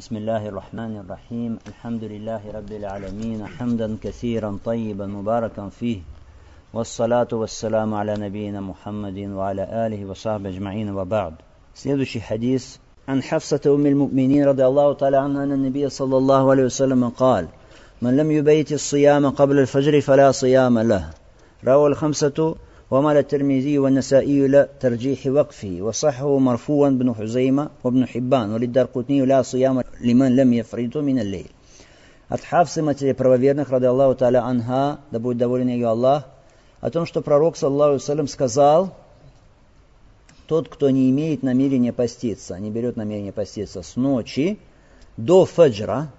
بسم الله الرحمن الرحيم الحمد لله رب العالمين حمدا كثيرا طيبا مباركا فيه والصلاة والسلام على نبينا محمد وعلى آله وصحبه أجمعين وبعد. Следующий хадис. عن حفصة أم المؤمنين رضي الله تعالى عنها أن النبي صلى الله عليه وسلم قال: من لم يبيت الصيام قبل الفجر فلا صيام له. رواه الخمسة ومال الترمذي والنسائي لا ترجيح وقفه وصحه مرفوعا بن حزيمة وابن حبان وللدارقطني لا صيام لمن لم يفرط من الليل. От Хафсы, матери правоверных, ради Аллаху Та'аля Анха, да будет доволен ее Аллах, о том, что пророк, саллаллаху алейхи сказал: тот, кто не имеет намерения поститься, не берет намерение поститься с ночи до фаджра,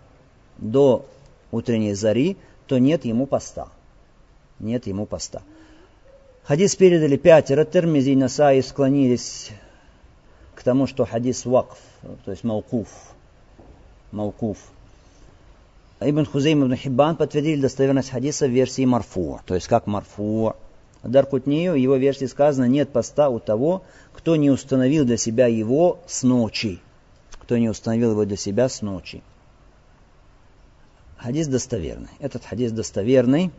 до утренней зари, то нет ему поста. Нет ему поста. Хадис передали пятеро, Тирмизи и Насаи склонились к тому, что хадис вакф, то есть маукуф. Ибн Хузейм и Ибн Хиббан подтвердили достоверность хадиса в версии марфу, то есть как марфу. Даркутнею, в его версии сказано: нет поста у того, кто не установил для себя его с ночи. Кто не установил его для себя с ночи. Хадис достоверный. Этот хадис достоверный.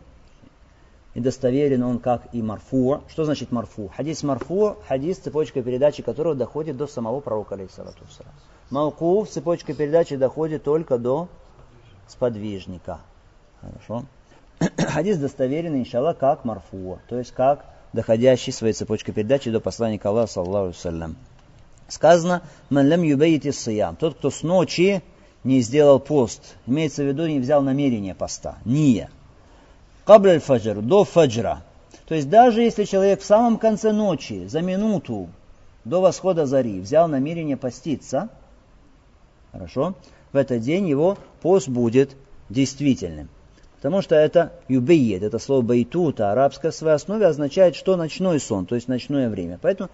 И достоверен он как и марфу. Что значит марфу? Хадис марфу — хадис, цепочка передачи которого доходит до самого пророка, алейхиссалату вассалям. Мауқуф — цепочка передачи доходит только до сподвижника. Хорошо? Хадис достоверен, иншаллах, как марфу, то есть как доходящий своей цепочкой передачи до посланника Аллаха, саллаллаху алейхи вассалям. Сказано: «Ман лям юбейти ссиям». Тот, кто с ночи не сделал пост, имеется в виду, не взял намерение поста, ния. Кабль фаджр, до фаджра. То есть даже если человек в самом конце ночи, за минуту до восхода зари, взял намерение поститься, хорошо, в этот день его пост будет действительным. Потому что это юбейед, это слово бейтута, арабское в своей основе означает, что ночной сон, то есть ночное время. Поэтому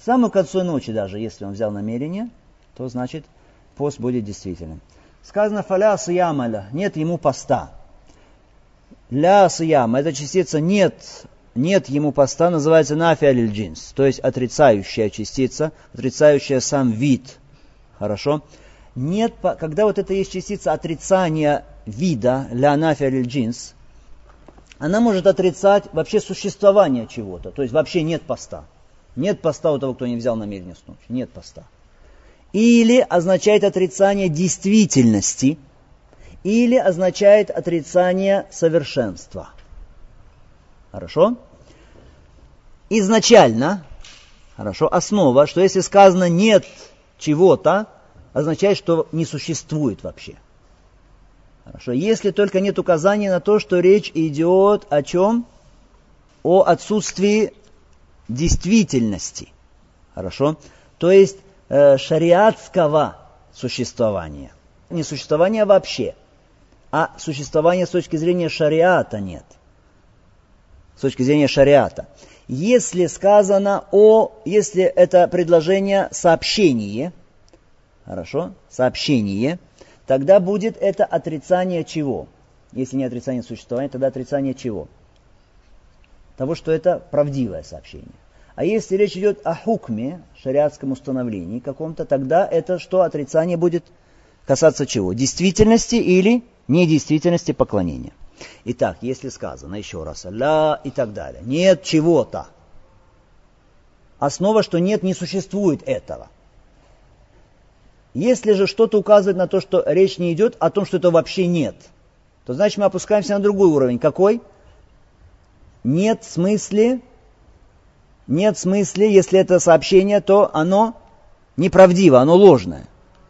в самом конце ночи даже, если он взял намерение, то значит пост будет действительным. Сказано: фаля сиямаля, нет ему поста. Ля сияма, эта частица нет ему поста, называется нафи аль-джинс, то есть отрицающая частица, отрицающая сам вид. Хорошо? Нет, когда вот это есть частица отрицания вида, ля нафи аль-джинс, она может отрицать вообще существование чего-то, то есть вообще нет поста. Нет поста у того, кто не взял намерение с ночи, нет поста. Или означает отрицание действительности, или означает отрицание совершенства. Хорошо? Изначально, хорошо, основа, что если сказано «нет чего-то», означает, что не существует вообще. Хорошо, если только нет указания на то, что речь идет о чем? О отсутствии действительности. Хорошо? То есть шариатского существования. Не существования вообще, а существования с точки зрения шариата нет. С точки зрения шариата. Если сказано если это предложение сообщение, хорошо, сообщение, тогда будет это отрицание чего? Если не отрицание существования, тогда отрицание чего? Того, что это правдивое сообщение. А если речь идет о хукме, шариатском установлении каком-то, тогда это что, отрицание будет касаться чего? Действительности или недействительности поклонения. Итак, если сказано еще раз «ля» и так далее, нет чего-то. Основа, что нет, не существует этого. Если же что-то указывает на то, что речь не идет о том, что это вообще нет, то значит мы опускаемся на другой уровень. Какой? Нет в смысле, если это сообщение, то оно неправдиво, оно ложное.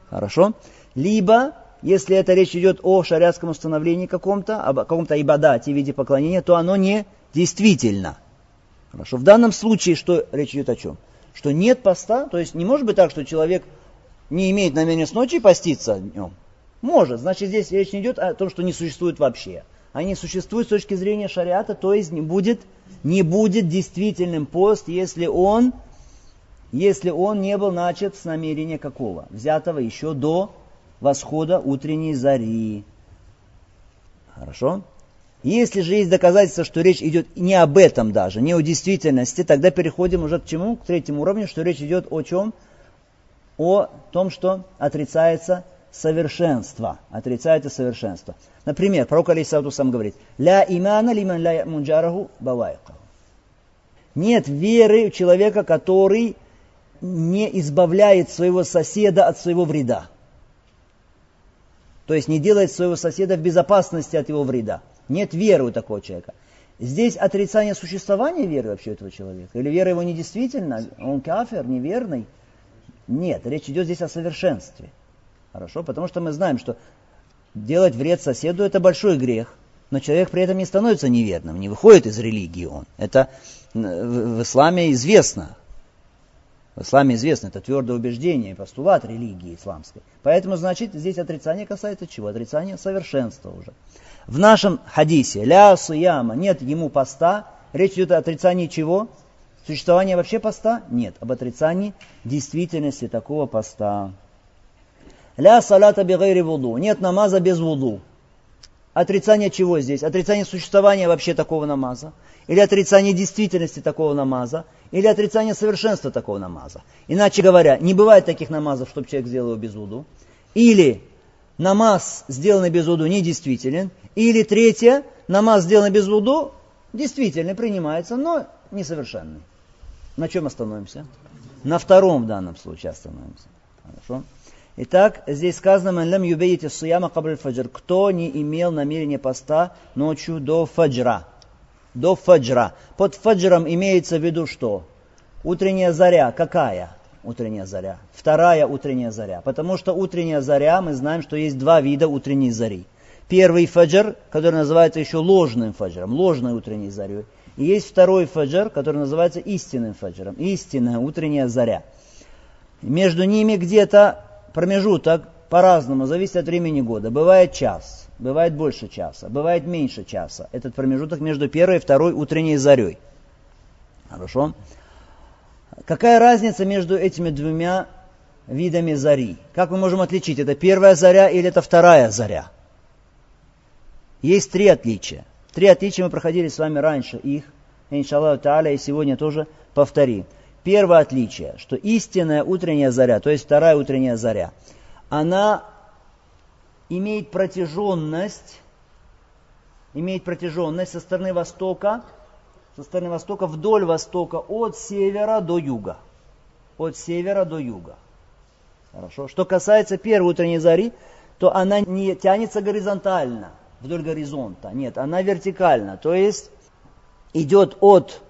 Хорошо? Либо, если это речь идет о шариатском установлении каком-то, о каком-то ибадате, виде поклонения, то оно не действительно. Хорошо? В данном случае что речь идет о чем? Что нет поста, то есть не может быть так, что человек не имеет намерения с ночи поститься днем? Может. Значит, здесь речь не идет о том, что не существует вообще. А не существует с точки зрения шариата, то есть не будет действительным пост, если он не был начат с намерения какого? Взятого еще до восхода утренней зари. Хорошо? Если же есть доказательства, что речь идет не об этом даже, не о действительности, тогда переходим уже к чему? К третьему уровню, что речь идет о чем? О том, что отрицается совершенства. Отрицаете совершенство. Например, пророк алейхиссалату сам говорит: «Ля имана лиман ля ямун джараху бавайкаху». Нет веры у человека, который не избавляет своего соседа от своего вреда. То есть не делает своего соседа в безопасности от его вреда. Нет веры у такого человека. Здесь отрицание существования веры вообще этого человека. Или вера его недействительна, он кафир, неверный. Нет, речь идет здесь о совершенстве. Хорошо, потому что мы знаем, что делать вред соседу – это большой грех. Но человек при этом не становится неверным, не выходит из религии он. Это в исламе известно. В исламе известно, это твердое убеждение, постулат религии исламской. Поэтому, значит, здесь отрицание касается чего? Отрицание совершенства уже. В нашем хадисе «Ля суяма» нет ему поста. Речь идет о отрицании чего? Существования вообще поста? Нет. Об отрицании действительности такого поста. «Ля салата бигайри вуду» нет намаза без вуду. Отрицание чего здесь? Отрицание существования вообще такого намаза? Или отрицание действительности такого намаза? Или отрицание совершенства такого намаза? Иначе говоря, не бывает таких намазов, чтобы человек сделал его без вуду. Или намаз, сделанный без вуду, недействителен. Или третье, намаз, сделанный без вуду, действительно принимается, но несовершенный. На чем остановимся? На втором в данном случае остановимся. Хорошо. Итак, здесь сказано: «Ман лам юбейти ссияма кабль фаджр». Кто не имел намерения поста ночью до фаджра. До фаджра. Под фаджром имеется в виду что? Утренняя заря. Какая утренняя заря? Вторая утренняя заря. Потому что утренняя заря, мы знаем, что есть два вида утренней зари. Первый фаджр, который называется еще ложным фаджром, ложной утренней зарей. И есть второй фаджр, который называется истинным фаджром, истинная утренняя заря. Между ними где-то промежуток по-разному, зависит от времени года. Бывает час, бывает больше часа, бывает меньше часа. Этот промежуток между первой и второй утренней зарей. Хорошо? Какая разница между этими двумя видами зари? Как мы можем отличить, это первая заря или это вторая заря? Есть три отличия. Три отличия мы проходили с вами раньше их, иншаллаху тааля, и сегодня тоже повторим. Первое отличие, что истинная утренняя заря, то есть вторая утренняя заря, она имеет протяженность со стороны востока, вдоль востока, от севера до юга. От севера до юга. Хорошо. Что касается первой утренней зари, то она не тянется горизонтально, вдоль горизонта. Нет, она вертикальна, то есть идет от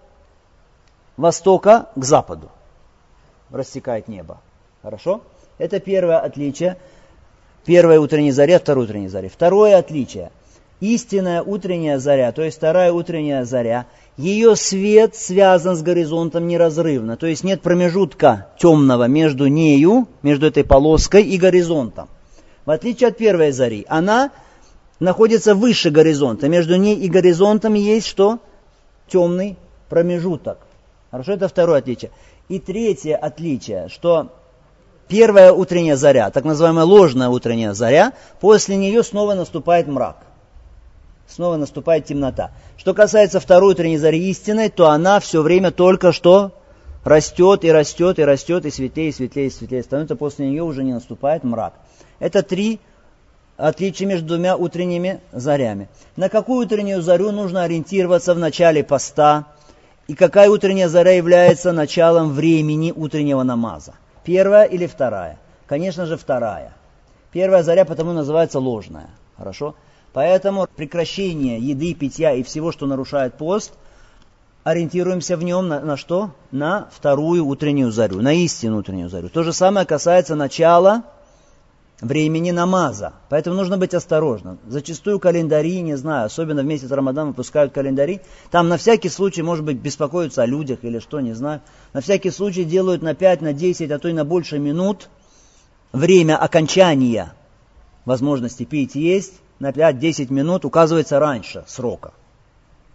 востока к западу, растекает небо. Хорошо? Это первое отличие. Первая утренняя заря, вторая утренняя заря. Второе отличие. Истинная утренняя заря, то есть вторая утренняя заря, ее свет связан с горизонтом неразрывно. То есть нет промежутка темного между нею, между этой полоской и горизонтом. В отличие от первой зари, она находится выше горизонта. Между ней и горизонтом есть что? Темный промежуток. Хорошо, это второе отличие. И третье отличие, что первая утренняя заря, так называемая ложная утренняя заря, после нее снова наступает мрак. Снова наступает темнота. Что касается второй утренней зари истинной, то она все время только что растет и растет и растет, и светлее, и светлее, и светлее становится. После нее уже не наступает мрак. Это три отличия между двумя утренними зарями. На какую утреннюю зарю нужно ориентироваться в начале поста? И какая утренняя заря является началом времени утреннего намаза? Первая или вторая? Конечно же, вторая. Первая заря потому называется ложная. Хорошо? Поэтому прекращение еды, питья и всего, что нарушает пост, ориентируемся в нем на что? На вторую утреннюю зарю, на истинную утреннюю зарю. То же самое касается начала времени намаза. Поэтому нужно быть осторожным. Зачастую календари, не знаю, особенно в месяц Рамадан выпускают календари. Там на всякий случай, может быть, беспокоятся о людях или что, не знаю. На всякий случай делают на 5, на 10, а то и на больше минут время окончания возможности пить и есть. На 5-10 минут указывается раньше срока.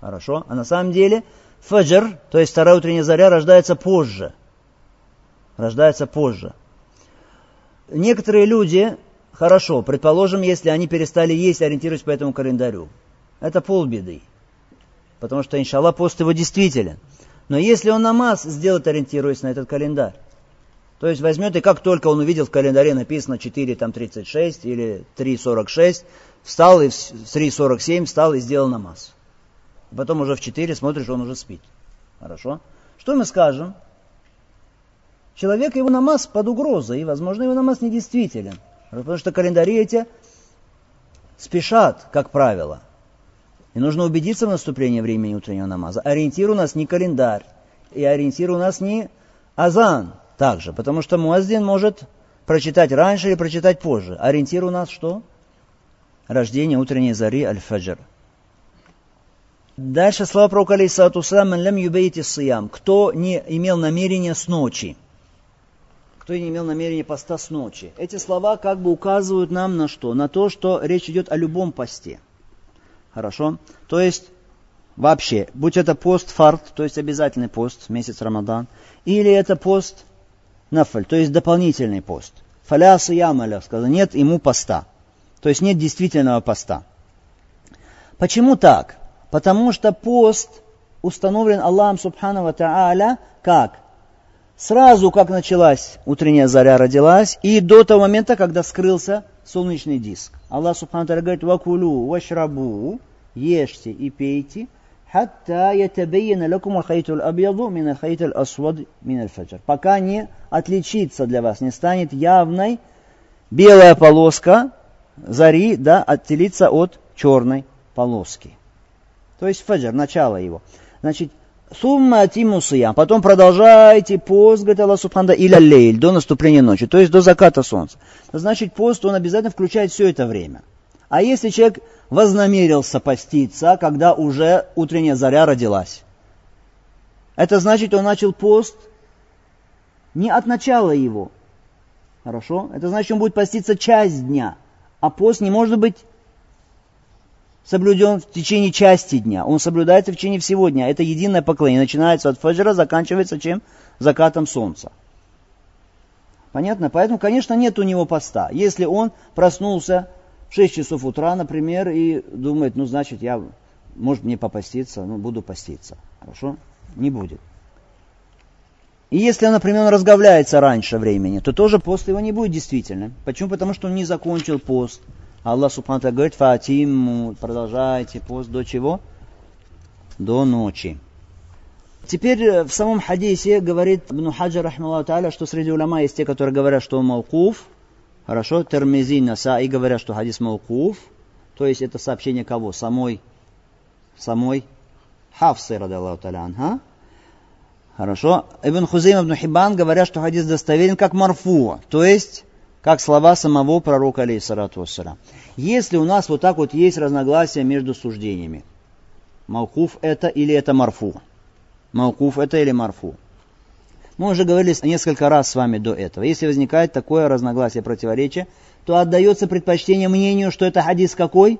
Хорошо? А на самом деле фаджр, то есть вторая утренняя заря, рождается позже. Рождается позже. Некоторые люди, хорошо, предположим, если они перестали есть, ориентируясь по этому календарю. Это полбеды. Потому что, иншаллах, пост его действителен. Но если он намаз сделает, ориентируясь на этот календарь, То есть возьмет, и как только он увидел в календаре написано 4:36 или 3:46, встал и в 3:47 встал и сделал намаз. Потом уже в 4 смотришь, он уже спит. Хорошо? Что мы скажем? Человек, его намаз под угрозой, и, возможно, его намаз недействителен. Потому что календари эти спешат, как правило. И нужно убедиться в наступлении времени утреннего намаза. Ориентир у нас не календарь, и ориентир у нас не азан также. Потому что муаззин может прочитать раньше или прочитать позже. Ориентир у нас что? Рождение утренней зари аль-фаджр. Дальше слова пророка алейхиссалату вассалям: «Ман лям юбейти ссиям». Кто не имел намерения с ночи. Кто не имел намерения поста с ночи. Эти слова как бы указывают нам на что? На то, что речь идет о любом посте. Хорошо? То есть, вообще, будь это пост фард, то есть обязательный пост, месяц Рамадан, или это пост нафль, то есть дополнительный пост. «Фаля сыям аля», сказано, нет ему поста. То есть нет действительного поста. Почему так? Потому что пост установлен Аллахом субхану ва та'аля как? Сразу, как началась утренняя заря, родилась, и до того момента, когда скрылся солнечный диск. Аллах субхану ва та'аля говорит: «Вакулю вашрабу», ешьте и пейте, «хатта ятабейна лакум аль-хайтуль абьяду мин аль-хайтуль асвад мин аль-фаджр». Пока не отличится для вас, не станет явной белая полоска зари, да, отделится от черной полоски. То есть фаджр, начало его. Значит, сумма атиму сиям. Потом продолжайте пост, говорит Аллах субхана, или лейль, до наступления ночи, то есть до заката солнца. Значит, пост, он обязательно включает все это время. А если человек вознамерился поститься, когда уже утренняя заря родилась, это значит, он начал пост не от начала его. Хорошо? Это значит, он будет поститься часть дня, а пост не может быть соблюден в течение части дня. Он соблюдается в течение всего дня. Это единое поклонение. Начинается от фаджра, заканчивается чем? Закатом солнца. Понятно? Поэтому, конечно, нет у него поста. Если он проснулся в 6 часов утра, например, и думает, ну, значит, я, может, мне попаститься, ну, буду поститься. Хорошо? Не будет. И если, например, он разговляется раньше времени, то тоже пост его не будет действительным. Почему? Потому что он не закончил пост. Аллах субхану тааля говорит: «Фатиму», продолжайте пост до чего? До ночи. Теперь в самом хадисе говорит Ибн Хаджар, рахмаллаху тааля, что среди уляма есть те, которые говорят, что мавкуф. Хорошо, Тирмизи, Насаи говорят, что хадис мавкуф. То есть это сообщение кого? Самой Хафсы, радиаллаху тааля анха. Хорошо. Ибн Хузейм, Ибн Хиббан говорят, что хадис достоверен как марфу. То есть как слова самого пророка, алейхиссалату вассалям. Если у нас вот так вот есть разногласия между суждениями. Мавкуф это или это марфу? Мавкуф это или марфу? Мы уже говорили несколько раз с вами до этого. Если возникает такое разногласие, противоречие, то отдается предпочтение мнению, что это хадис какой?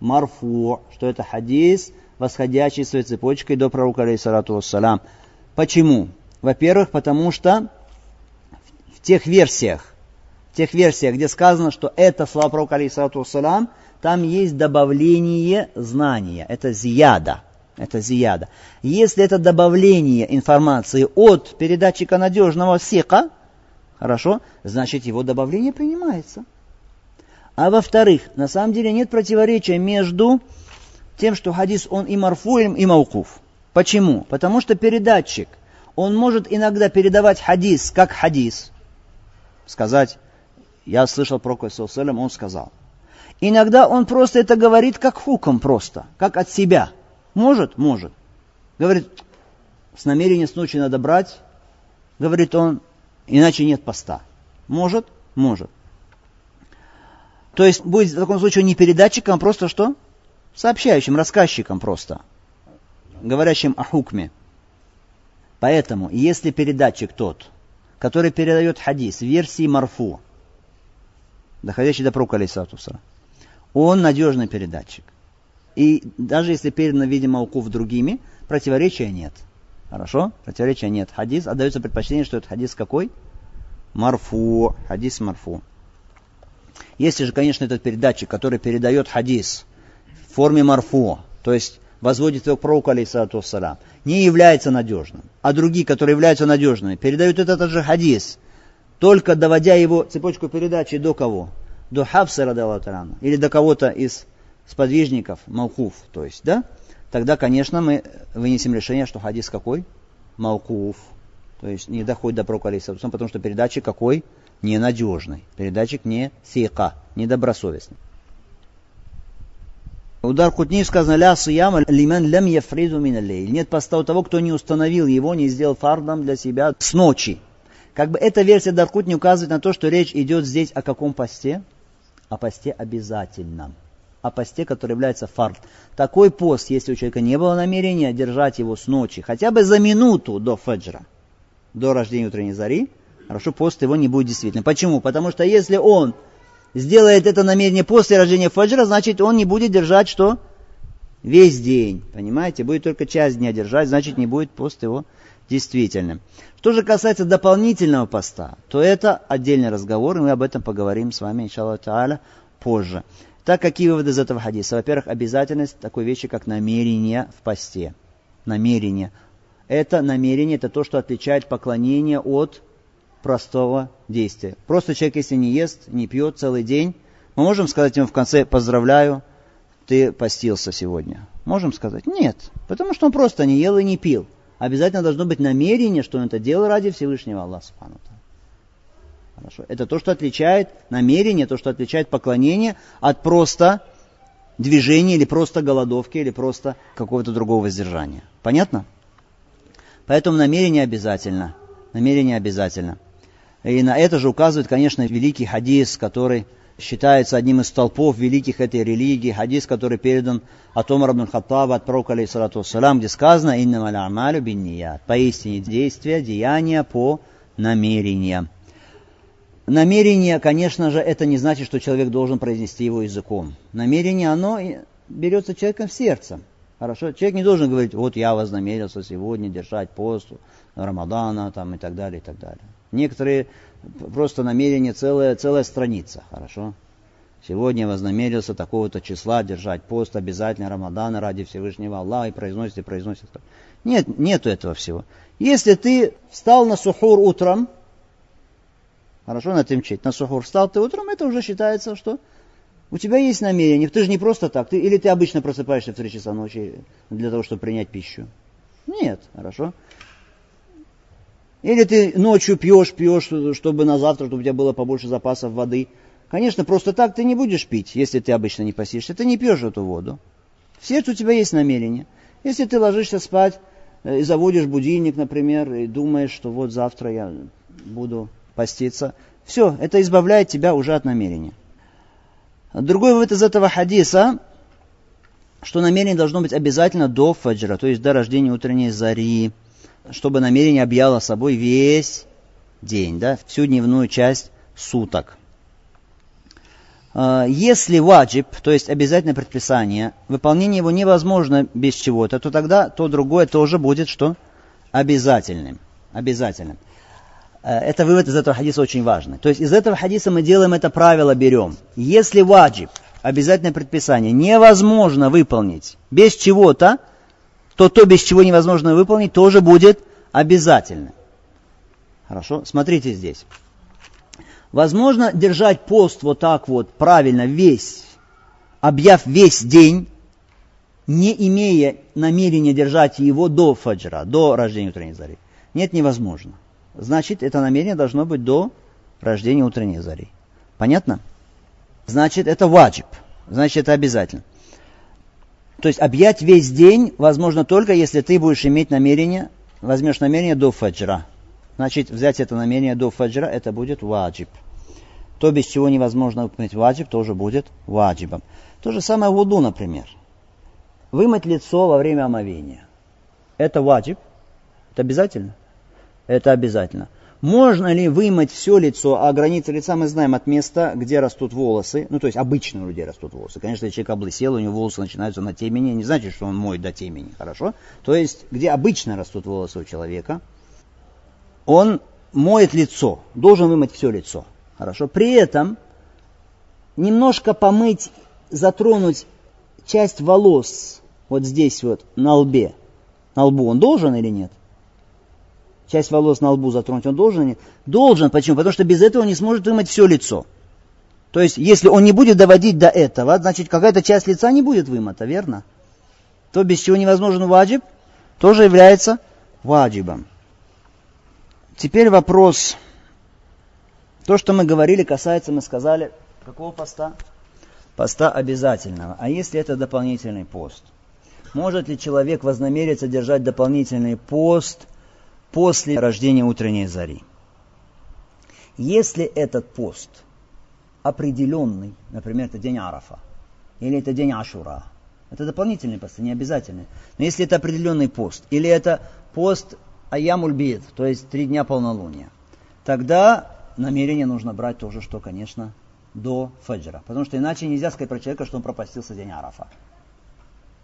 Марфу. Что это хадис, восходящий своей цепочкой до пророка, алейхиссалату вассалям. Почему? Во-первых, потому что в тех версиях, где сказано, что это слова пророка, алейхиссалату вассалям, там есть добавление знания. Это зияда. Если это добавление информации от передатчика надежного сика, хорошо, значит его добавление принимается. А во-вторых, на самом деле нет противоречия между тем, что хадис он и марфу, и мавкуф. Почему? Потому что передатчик, он может иногда передавать хадис как хадис, сказать: «Я слышал пророка, он сказал». Иногда он просто это говорит как хуком просто, как от себя. Может. Говорит, с намерения с ночи надо брать, говорит он, иначе нет поста. Может. То есть будет в таком случае не передатчиком, а просто что? Сообщающим, рассказчиком просто, говорящим о хукме. Поэтому, если передатчик тот, который передает хадис в версии марфу, доходящий до пророка, алейхиссалату вассалям, он надежный передатчик. И даже если передано в виде мавкуф другими, противоречия нет. Хорошо? Противоречия нет. Хадис, отдается предпочтение, что это хадис какой? Марфу. Хадис марфу. Если же, конечно, этот передатчик, который передает хадис в форме марфу, то есть возводит его к пророку, алейхиссалату вассалям, не является надежным. А другие, которые являются надежными, передают этот же хадис только доводя его цепочку передачи до кого? До Хафсы, радиаллаху анха, или до кого-то из сподвижников, мавкуф, то есть, да? Тогда, конечно, мы вынесем решение, что хадис какой? Мавкуф. То есть не доходит до пророка, алейхиссалям, потому что передатчик какой? Ненадежный. Передатчик не сика, недобросовестный. У Даркутни сказано: «Ля сияма лиман лям яфриду мин аль-лейль». Нет поста у того, кто не установил его, не сделал фардом для себя с ночи. Как бы эта версия Даркутни указывает на то, что речь идет здесь о каком посте? О посте обязательном. О посте, который является фард. Такой пост, если у человека не было намерения держать его с ночи, хотя бы за минуту до фаджра, до рождения утренней зари, хорошо, пост его не будет действительным. Почему? Потому что если он сделает это намерение после рождения фаджра, значит он не будет держать что? Весь день, понимаете? Будет только часть дня держать, значит не будет пост его действительным. Что же касается дополнительного поста, то это отдельный разговор, и мы об этом поговорим с вами, иншаллаху тааля, позже. Так, какие выводы из этого хадиса? Во-первых, обязательность такой вещи, как намерение в посте. Намерение. Это намерение, это то, что отличает поклонение от простого действия. Просто человек, если не ест, не пьет целый день, мы можем сказать ему в конце: поздравляю, ты постился сегодня. Можем сказать? Нет. Потому что он просто не ел и не пил. Обязательно должно быть намерение, что он это делал ради Всевышнего Аллаха. Хорошо. Это то, что отличает намерение, то, что отличает поклонение от просто движения, или просто голодовки, или просто какого-то другого воздержания. Понятно? Поэтому намерение обязательно. Намерение обязательно. И на это же указывает, конечно, великий хадис, который считается одним из столпов великих этой религии. Хадис, который передан от Умара ибн Хаттаба, от пророка, алейхиссалату вассалям, где сказано: «Иннама аль-амалю бинният». Поистине действия, деяния по намерениям. Намерение, конечно же, это не значит, что человек должен произнести его языком. Намерение, оно берется человеком в сердце. Хорошо? Человек не должен говорить: вот я вознамерился сегодня держать пост Рамадана там, и так далее, и так далее. Некоторые просто намерение, целая страница. Хорошо? Сегодня вознамерился такого-то числа держать пост, обязательно Рамадана ради Всевышнего Аллаха, и произносит, и произносит. Нет, нету этого всего. Если ты встал на сухур утром, хорошо, на тымчить. На сухур встал ты утром, это уже считается, что у тебя есть намерение. Ты же не просто так. Или ты обычно просыпаешься в 3 часа ночи для того, чтобы принять пищу. Нет, хорошо. Или ты ночью пьешь, чтобы на завтра, чтобы у тебя было побольше запасов воды. Конечно, просто так ты не будешь пить, если ты обычно не постишься. Ты не пьешь эту воду. В сердце у тебя есть намерение. Если ты ложишься спать и заводишь будильник, например, и думаешь, что вот завтра я буду поститься. Все, это избавляет тебя уже от намерения. Другой вывод из этого хадиса, что намерение должно быть обязательно до фаджра, то есть до рождения утренней зари, чтобы намерение объяло собой весь день, да, всю дневную часть суток. Если ваджиб, то есть обязательное предписание, выполнение его невозможно без чего-то, то тогда то другое тоже будет что? Обязательным. Обязательным. Это вывод из этого хадиса очень важный. То есть из этого хадиса мы делаем это правило, берем. Если ваджиб, обязательное предписание, невозможно выполнить без чего-то, то без чего невозможно выполнить, тоже будет обязательно. Хорошо? Смотрите здесь. Возможно держать пост вот так вот, правильно, весь, объяв весь день, не имея намерения держать его до фаджра, до рождения утренней зари. Нет, невозможно. Значит, это намерение должно быть до рождения утренней зари. Понятно? Значит, это ваджиб. Значит, это обязательно. То есть объять весь день возможно только, если ты будешь иметь намерение, возьмешь намерение до фаджра. Значит, взять это намерение до фаджра, это будет ваджиб. То, без чего невозможно выполнить ваджиб, тоже будет ваджибом. То же самое вуду, например. Вымыть лицо во время омовения. Это ваджиб. Это обязательно. Это обязательно. Можно ли вымыть все лицо, а границы лица мы знаем от места, где растут волосы, ну то есть обычно у людей растут волосы. Конечно, если человек облысел, у него волосы начинаются на темени, не значит, что он моет до темени, хорошо? То есть, где обычно растут волосы у человека, он моет лицо, должен вымыть все лицо, хорошо? При этом немножко помыть, затронуть часть волос, вот здесь вот, на лбу, он должен или нет? часть волос на лбу затронуть, он должен? Должен. Почему? Потому что без этого не сможет вымыть все лицо. То есть, если он не будет доводить до этого, значит, какая-то часть лица не будет вымыта, верно? То, без чего невозможен ваджиб, тоже является ваджибом. Теперь вопрос. То, что мы говорили, касается, мы сказали, какого поста? Поста обязательного. А если это дополнительный пост? Может ли человек вознамериться держать дополнительный пост после рождения утренней зари? Если этот пост определенный, например, это день Арафа, или это день Ашура, это дополнительный пост, не обязательный. Но если это определенный пост, или это пост Айямуль-Бид, то есть 3 дня полнолуния, тогда намерение нужно брать тоже, что, конечно, до фаджра. Потому что иначе нельзя сказать про человека, что он пропастился день Арафа.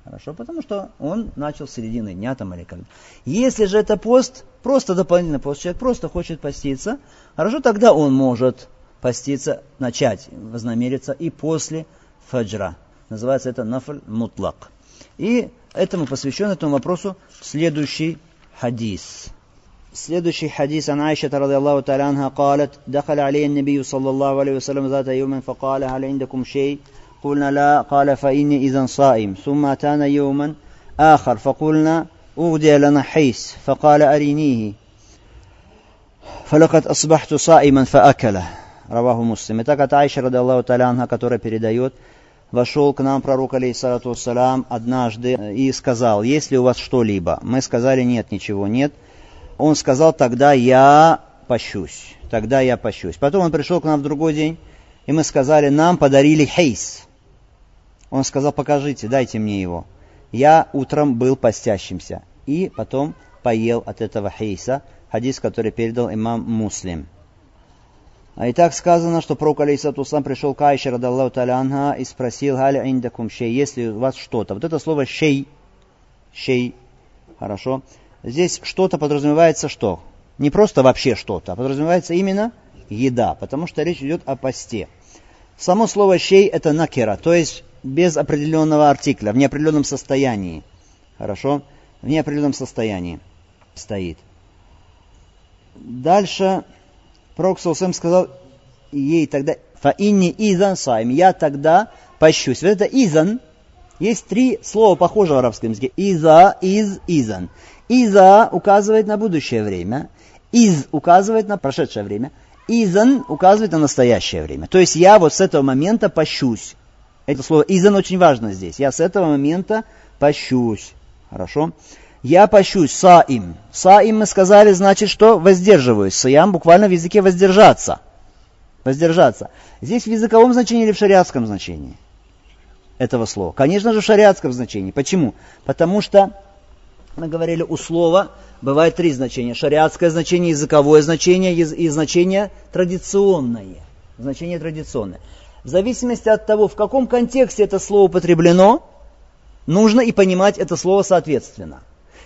Хорошо, потому что он начал с середины дня там или когда. Если же это пост, просто дополнительный пост, человек просто хочет поститься, хорошо, тогда он может поститься, начать, вознамериться и после фаджра. Называется это нафль мутлак. И этому посвящен, этому вопросу, следующий хадис. Следующий хадис. Ан Айша радиллаху та'аля анха قالت دخل علي النبي صلى الله عليه وسلم ذات يوم فقال هل عندكم شيء قلنا لا قال فإني إذن صائم ثم أتانا يوما آخر فقلنا أودع لنا حيس فقال أرينيه فلقد أصبحت صائما فأكله رواه مسلم. И так от Айши радиллаху та'аля анха, которая передает: вошел к нам пророк, алейхиссалату вассалям, однажды и сказал: есть ли у вас что-либо? Мы сказали: нет, ничего нет. Он сказал: тогда я пощусь, тогда я пощусь. Потом он пришел к нам в другой день, и мы сказали: нам подарили хейс. Он сказал: покажите, дайте мне его. Я утром был постящимся, и потом поел от этого хейса. Хадис, который передал имам Муслим. А и так сказано, что пророк алейхиссалату вассалям пришел к Айше радиллаху та'аля анха и спросил: «Галь индакум шей», если у вас что-то. Вот это слово «шей», «шей», хорошо. Здесь что-то подразумевается что? Не просто вообще что-то, а подразумевается именно еда, потому что речь идет о посте. Само слово «шей» это накера, то есть без определенного артикля, в неопределенном состоянии, хорошо, в неопределенном состоянии стоит. Дальше пророк ﷺ сказал ей тогда: «Фаинни изан сайм», я тогда пощусь. Вот это «изан». Есть 3 слова похожие в арабском языке. «Иза», «из», «изан». «Иза» указывает на будущее время, «из» указывает на прошедшее время, «изан» указывает на настоящее время. То есть я вот с этого момента пощусь. Это слово «изан» очень важно здесь. Я с этого момента пощусь. Хорошо? Я пощусь, саим. Саим, мы сказали, значит, что воздерживаюсь. Саям буквально в языке воздержаться. Воздержаться. Здесь в языковом значении или в шариатском значении этого слова? Конечно же, в шариатском значении. Почему? Потому что мы говорили, у слова бывает 3 значения. Шариатское значение, языковое значение и значение традиционное. Значение традиционное. В зависимости от того, в каком контексте это слово употреблено, нужно и понимать это слово соответственно.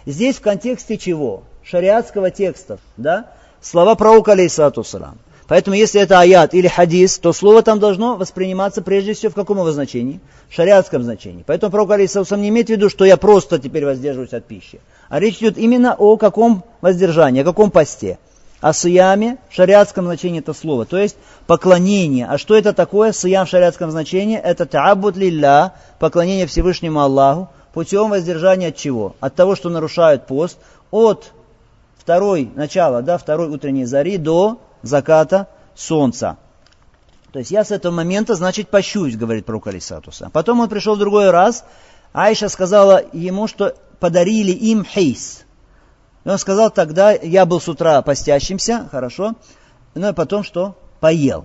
Здесь в контексте чего? Шариатского текста, да? Слова пророка, алейхиссалату вассалям. Поэтому, если это аят или хадис, то слово там должно восприниматься прежде всего в каком его значении? В шариатском значении. Поэтому пророк, алейхиссалату вассалям, не имеет в виду, что я просто теперь воздерживаюсь от пищи. А речь идет именно о каком воздержании, о каком посте. О сыяме в шариатском значении это слово, то есть поклонение. А что это такое сыям в шариатском значении? Это таабуд лилля, поклонение Всевышнему Аллаху. Путем воздержания от чего? От того, что нарушают пост, от второй утренней зари до заката солнца. То есть я с этого момента, значит, пощусь, говорит пророк алейхиссалату вассалям. Потом он пришел в другой раз, Айша сказала ему, что подарили им хейс. И он сказал: тогда я был с утра постящимся, хорошо, но потом что? Поел.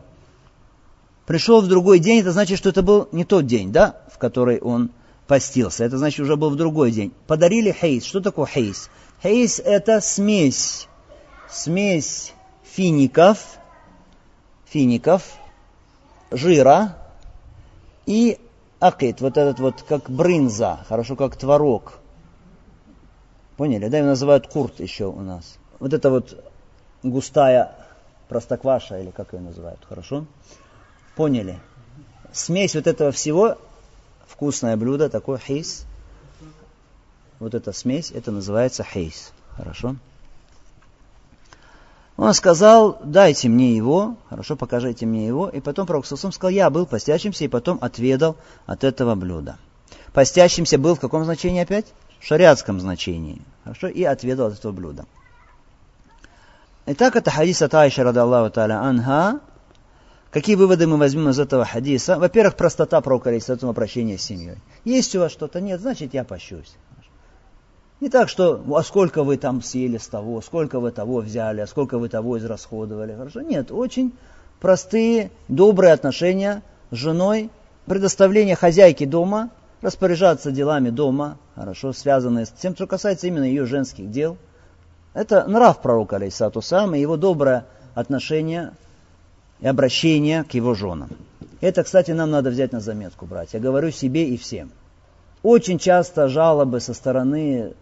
Пришел в другой день, это значит, что это был не тот день, да, в который он постился. Это значит, уже был в другой день. Подарили хейс. Что такое хейс? Хейс – это смесь фиников, жира и акид. Вот этот вот, как брынза, хорошо, как творог. Поняли, да? Его называют курт еще у нас. Вот это вот густая простокваша, или как ее называют, хорошо? Поняли? Смесь вот этого всего. Вкусное блюдо, такой хейс. Вот эта смесь, это называется хейс. Хорошо? Он сказал: дайте мне его, хорошо, покажите мне его. И потом пророк ﷺ сказал: я был постящимся и потом отведал от этого блюда. Постящимся был в каком значении опять? В шариатском значении. Хорошо, и отведал от этого блюда. Итак, это хадис от Айши, радаллаху та'аля анха. Какие выводы мы возьмем из этого хадиса? Во-первых, простота пророка ﷺ прощения с семьей. Есть у вас что-то? Нет, значит, я пощусь. Не так, что «а сколько вы там съели с того, сколько вы того взяли, а сколько вы того израсходовали». Хорошо? Нет, очень простые, добрые отношения с женой, предоставление хозяйки дома, распоряжаться делами дома, хорошо, связанные с тем, что касается именно ее женских дел. Это нрав пророка, алейхиссалату вассалям, и его доброе отношение и обращение к его женам. Это, кстати, нам надо взять на заметку, братья. Я говорю себе и всем. Очень часто жалобы со стороны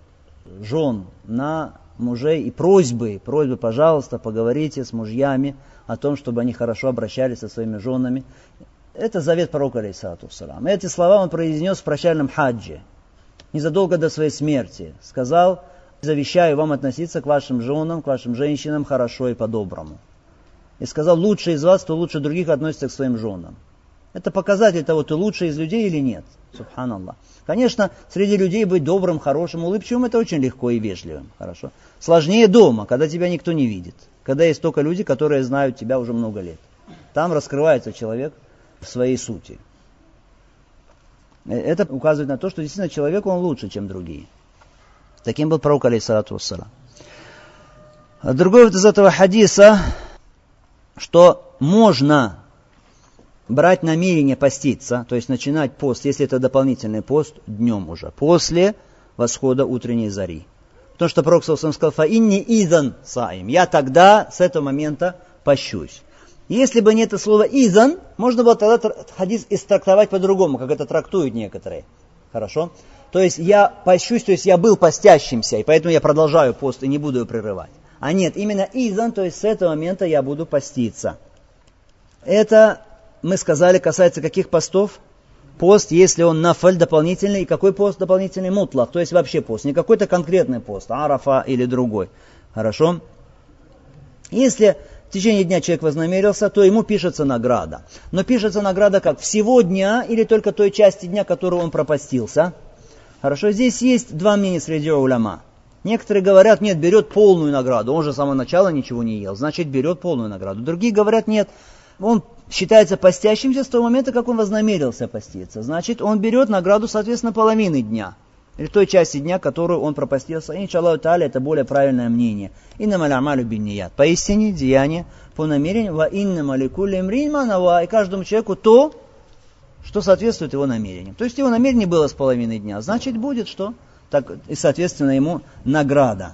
жен на мужей и просьбы, пожалуйста, поговорите с мужьями о том, чтобы они хорошо обращались со своими женами. Это завет пророка, алейхиссалату вассалям. Эти слова он произнес в прощальном хаджи, незадолго до своей смерти. Сказал: завещаю вам относиться к вашим женам, к вашим женщинам хорошо и по-доброму. И сказал: лучший из вас, кто лучше других относится к своим женам. Это показатель того, ты лучший из людей или нет. Субханаллах. Конечно, среди людей быть добрым, хорошим, улыбчивым — это очень легко и вежливым. Хорошо. Сложнее дома, когда тебя никто не видит. Когда есть только люди, которые знают тебя уже много лет. Там раскрывается человек в своей сути. Это указывает на то, что действительно человек, он лучше, чем другие. Таким был пророк, алейхиссалату вассалам. Другой вот из этого хадиса, что можно брать намерение поститься, то есть начинать пост, если это дополнительный пост, днем уже, после восхода утренней зари. Потому что пророк ﷺ сказал: «Фаинни изан саим». Я тогда с этого момента пощусь. Если бы не это слово «изан», можно было тогда хадис истрактовать по-другому, как это трактуют некоторые. Хорошо? То есть я пощусь, то есть я был постящимся, и поэтому я продолжаю пост и не буду его прерывать. А нет, именно «изан», то есть с этого момента я буду поститься. Это... мы сказали, касается каких постов? Пост, если он нафаль дополнительный. И какой пост дополнительный? Мутлах, то есть вообще пост. Не какой-то конкретный пост, арафа или другой. Хорошо? Если в течение дня человек вознамерился, то ему пишется награда. Но пишется награда как? Всего дня или только той части дня, которую он пропастился? Хорошо, здесь есть два мнения среди уляма. Некоторые говорят: нет, берет полную награду. Он же с самого начала ничего не ел, значит берет полную награду. Другие говорят: нет, он считается постящимся с того момента, как он вознамерился поститься. Значит, он берет награду, соответственно, половины дня. Или той части дня, которую он пропастился. Иншаллаху тааля, это более правильное мнение. Иннамаль амалю бинният. Поистине, деяние по намерению. Ва иннама ликулли мрин ма нава. И каждому человеку то, что соответствует его намерениям. То есть, его намерение было с половиной дня. Значит, будет что? Так, и, соответственно, ему награда.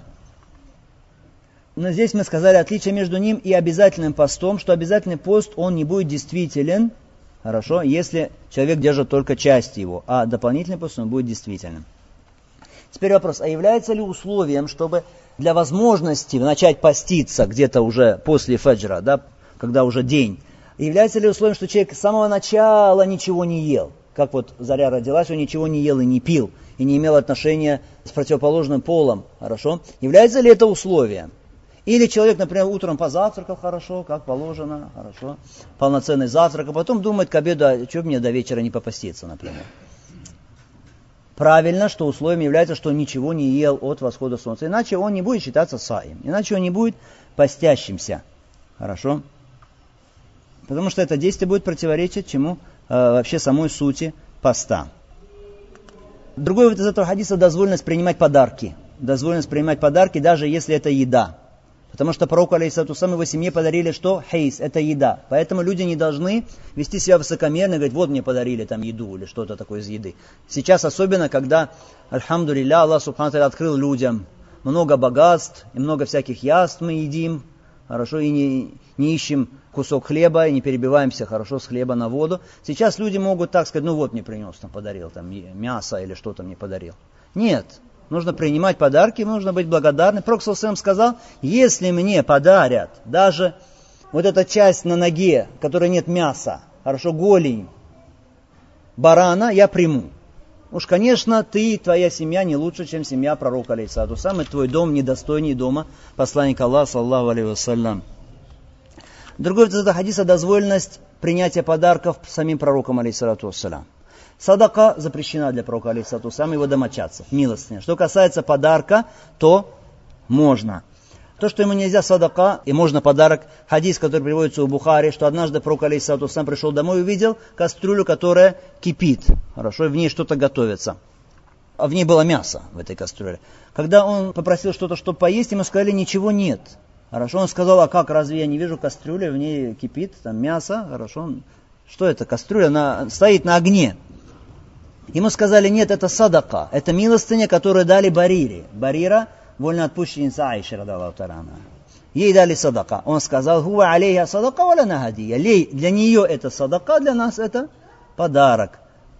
Но здесь мы сказали отличие между ним и обязательным постом, что обязательный пост, он не будет действителен, хорошо, если человек держит только часть его, а дополнительный пост, он будет действительным. Теперь вопрос: а является ли условием, чтобы для возможности начать поститься где-то уже после фаджра, да, когда уже день, является ли условием, что человек с самого начала ничего не ел? Как вот заря родилась, он ничего не ел и не пил, и не имел отношения с противоположным полом, хорошо? Является ли это условием? Или человек, например, утром позавтракал хорошо, как положено, хорошо, полноценный завтрак, а потом думает к обеду: а что мне до вечера не попаститься, например. Правильно, что условием является, что ничего не ел от восхода солнца, иначе он не будет считаться саим, иначе он не будет постящимся, хорошо. Потому что это действие будет противоречить чему? Вообще самой сути поста. Другой вот из этого хадиса — дозволенность принимать подарки. Дозволенность принимать подарки, даже если это еда. Потому что пророку, алейхиссалату вассалям, его семье подарили что? Хейс, это еда. Поэтому люди не должны вести себя высокомерно и говорить: вот мне подарили там еду или что-то такое из еды. Сейчас особенно, когда, альхамдулилля, Аллах субхану тааля открыл людям много богатств и много всяких яств мы едим, хорошо, и не ищем кусок хлеба, и не перебиваемся, хорошо, с хлеба на воду. Сейчас люди могут так сказать: ну вот мне принес, там подарил, там мясо или что-то мне подарил. Нет. Нужно принимать подарки, нужно быть благодарным. Пророк ﷺ сказал: если мне подарят даже вот эта часть на ноге, в которой нет мяса, хорошо, голень барана, я приму. Уж, конечно, ты и твоя семья не лучше, чем семья пророка, алейхиссалату вассалям, и твой дом недостойней дома посланника Аллаха, саллаллаху алейхи вассалям. Другой взгляд хадиса – дозволенность принятия подарков самим пророком, алейхиссалату вассалям. Садака запрещена для пророка, алейхиссалату вассалям, его домочадцев, милостыня. Что касается подарка, то можно. То, что ему нельзя садака, и можно подарок, хадис, который приводится у Бухари, что однажды пророк, алейхиссалату вассалям, пришел домой и увидел кастрюлю, которая кипит. Хорошо, и в ней что-то готовится. А в ней было мясо, в этой кастрюле. Когда он попросил что-то, чтобы поесть, ему сказали, ничего нет. Хорошо, он сказал, а как, разве я не вижу кастрюлю, в ней кипит там мясо, хорошо. Что это, кастрюля, она стоит на огне. Ему сказали, нет, это садака, это милостыня, которую дали Барире. Барира, вольноотпущенница Айши, радаллаху та'аля анха. Ей дали садака. Он сказал, «Хуа алейха садака ва лана хадия». Для нее это садака, для нас это подарок.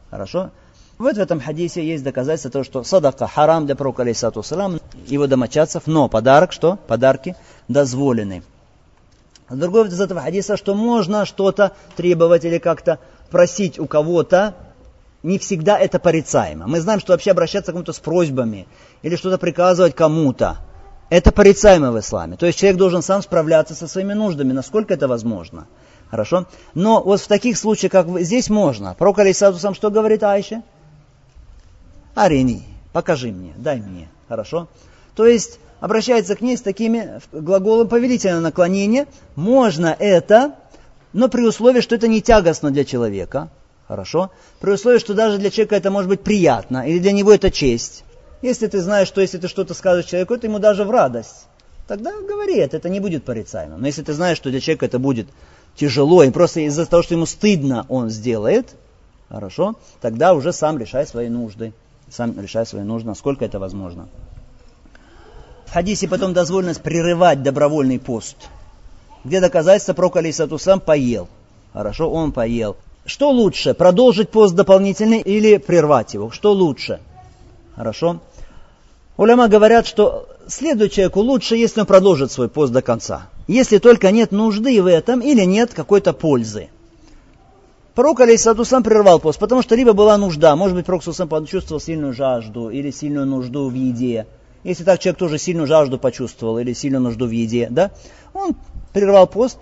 Хорошо? Вот в этом хадисе есть доказательство того, что садака харам для пророка, алейхиссалату вассалям, его домочадцев, но подарок, что? Подарки дозволены. Другой из этого хадиса, что можно что-то требовать или как-то просить у кого-то, не всегда это порицаемо. Мы знаем, что вообще обращаться к кому-то с просьбами или что-то приказывать кому-то, это порицаемо в исламе. То есть человек должен сам справляться со своими нуждами, насколько это возможно. Хорошо? Но вот в таких случаях, как здесь, можно. Пророк, алейхиссалату вассалям, что говорит Айше? Арини, покажи мне, дай мне. Хорошо? То есть обращается к ней с такими глаголами повелительного наклонения. Можно это, но при условии, что это не тягостно для человека. Хорошо? При условии, что даже для человека это может быть приятно, или для него это честь. Если ты знаешь, что если ты что-то скажешь человеку, это ему даже в радость. Тогда говори это не будет порицаемо. Но если ты знаешь, что для человека это будет тяжело, и просто из-за того, что ему стыдно, он сделает, хорошо, тогда уже сам решай свои нужды. Сам решай свои нужды, насколько это возможно. В хадисе потом дозволенность прерывать добровольный пост. Где доказательство, пророк, алейхиссалату вассалям, поел. Хорошо, он поел. Что лучше, продолжить пост дополнительный или прервать его? Что лучше? Хорошо. Уляма говорят, что следует человеку лучше, если он продолжит свой пост до конца. Если только нет нужды в этом или нет какой-то пользы. Пророк, алейхиссалату вассалям, прервал пост, потому что либо была нужда. Может быть, пророк почувствовал сильную жажду или сильную нужду в еде. Если так, человек тоже сильную жажду почувствовал или сильную нужду в еде, да? Он прервал пост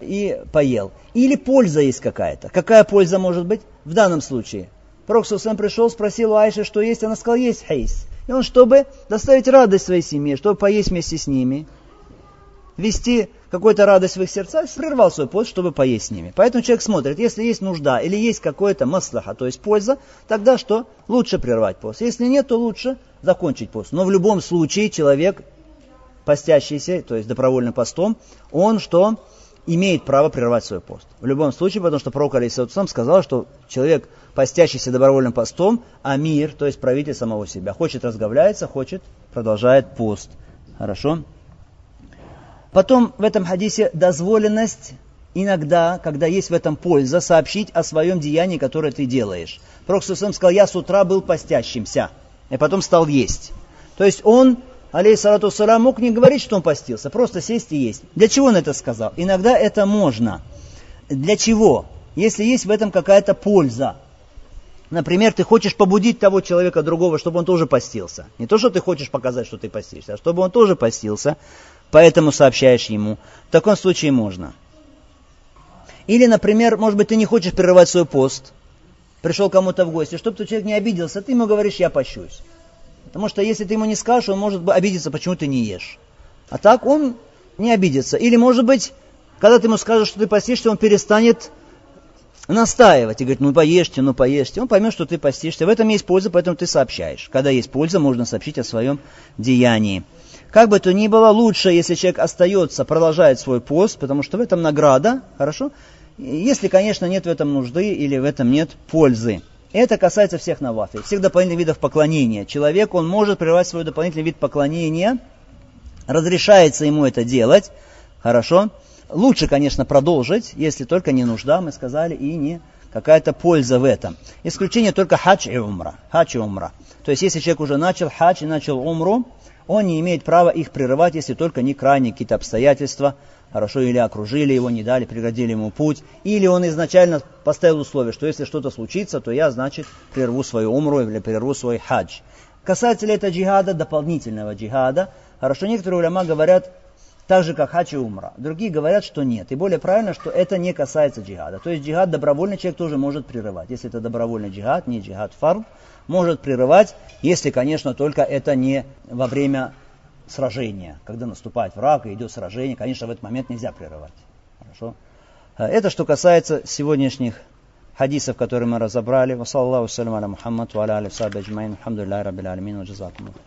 и поел. Или польза есть какая-то. Какая польза может быть? В данном случае. Пророк сам пришел, спросил у Айши, что есть. Она сказала, есть хейс. И он, чтобы доставить радость своей семье, чтобы поесть вместе с ними, вести какую-то радость в их сердцах, прервал свой пост, чтобы поесть с ними. Поэтому человек смотрит, если есть нужда или есть какое-то маслаха, то есть польза, тогда что? Лучше прервать пост. Если нет, то лучше закончить пост. Но в любом случае человек, постящийся, то есть добровольным постом, он что? Имеет право прервать свой пост. В любом случае, потому что пророк, алейхиссалату вассалям, сказал, что человек, постящийся добровольным постом, амир, то есть правитель самого себя. Хочет разговляется, хочет продолжает пост. Хорошо? Потом в этом хадисе дозволенность иногда, когда есть в этом польза, сообщить о своем деянии, которое ты делаешь. Пророк сам сказал, я с утра был постящимся, и потом стал есть. То есть он... алейхиссалату вассалям мог не говорить, что он постился, просто сесть и есть. Для чего он это сказал? Иногда это можно. Для чего? Если есть в этом какая-то польза. Например, ты хочешь побудить того человека другого, чтобы он тоже постился. Не то, что ты хочешь показать, что ты постишься, а чтобы он тоже постился, поэтому сообщаешь ему. В таком случае можно. Или, например, может быть, ты не хочешь прерывать свой пост. Пришел кому-то в гости, чтобы тот человек не обиделся, ты ему говоришь, я пощусь. Потому что если ты ему не скажешь, он может обидеться, почему ты не ешь. А так он не обидится. Или, может быть, когда ты ему скажешь, что ты постишься, он перестанет настаивать и говорит, ну поешьте. Он поймет, что ты постишься. В этом есть польза, поэтому ты сообщаешь. Когда есть польза, можно сообщить о своем деянии. Как бы то ни было, лучше, если человек остается, продолжает свой пост, потому что в этом награда, хорошо? Если, конечно, нет в этом нужды или в этом нет пользы. Это касается всех навафиль, всех дополнительных видов поклонения. Человек, он может прервать свой дополнительный вид поклонения, разрешается ему это делать, хорошо. Лучше, конечно, продолжить, если только не нужда, мы сказали, и не какая-то польза в этом. Исключение только хадж и умра. То есть, если человек уже начал хадж и начал умру, Он не имеет права их прерывать, если только не крайние какие-то обстоятельства. Хорошо, или окружили его, не дали, преградили ему путь. Или он изначально поставил условие, что если что-то случится, то я, значит, прерву свою умру или прерву свой хадж. Касается ли это джихада, дополнительного джихада? Хорошо, некоторые уляма говорят, так же, как хадж и умра. Другие говорят, что нет. И более правильно, что это не касается джихада. То есть джихад добровольный человек тоже может прерывать. Если это добровольный джихад, не джихад фард, может прерывать, если, конечно, только это не во время сражения. Когда наступает враг и идет сражение, конечно, в этот момент нельзя прерывать. Хорошо? Это что касается сегодняшних хадисов, которые мы разобрали. Ва саллаллаху алейхи ва саллям аля Мухаммад ва аля алейхи ва саллям аджмаин. Алхамдулиллахи раббил алямин ва джазакумуллах.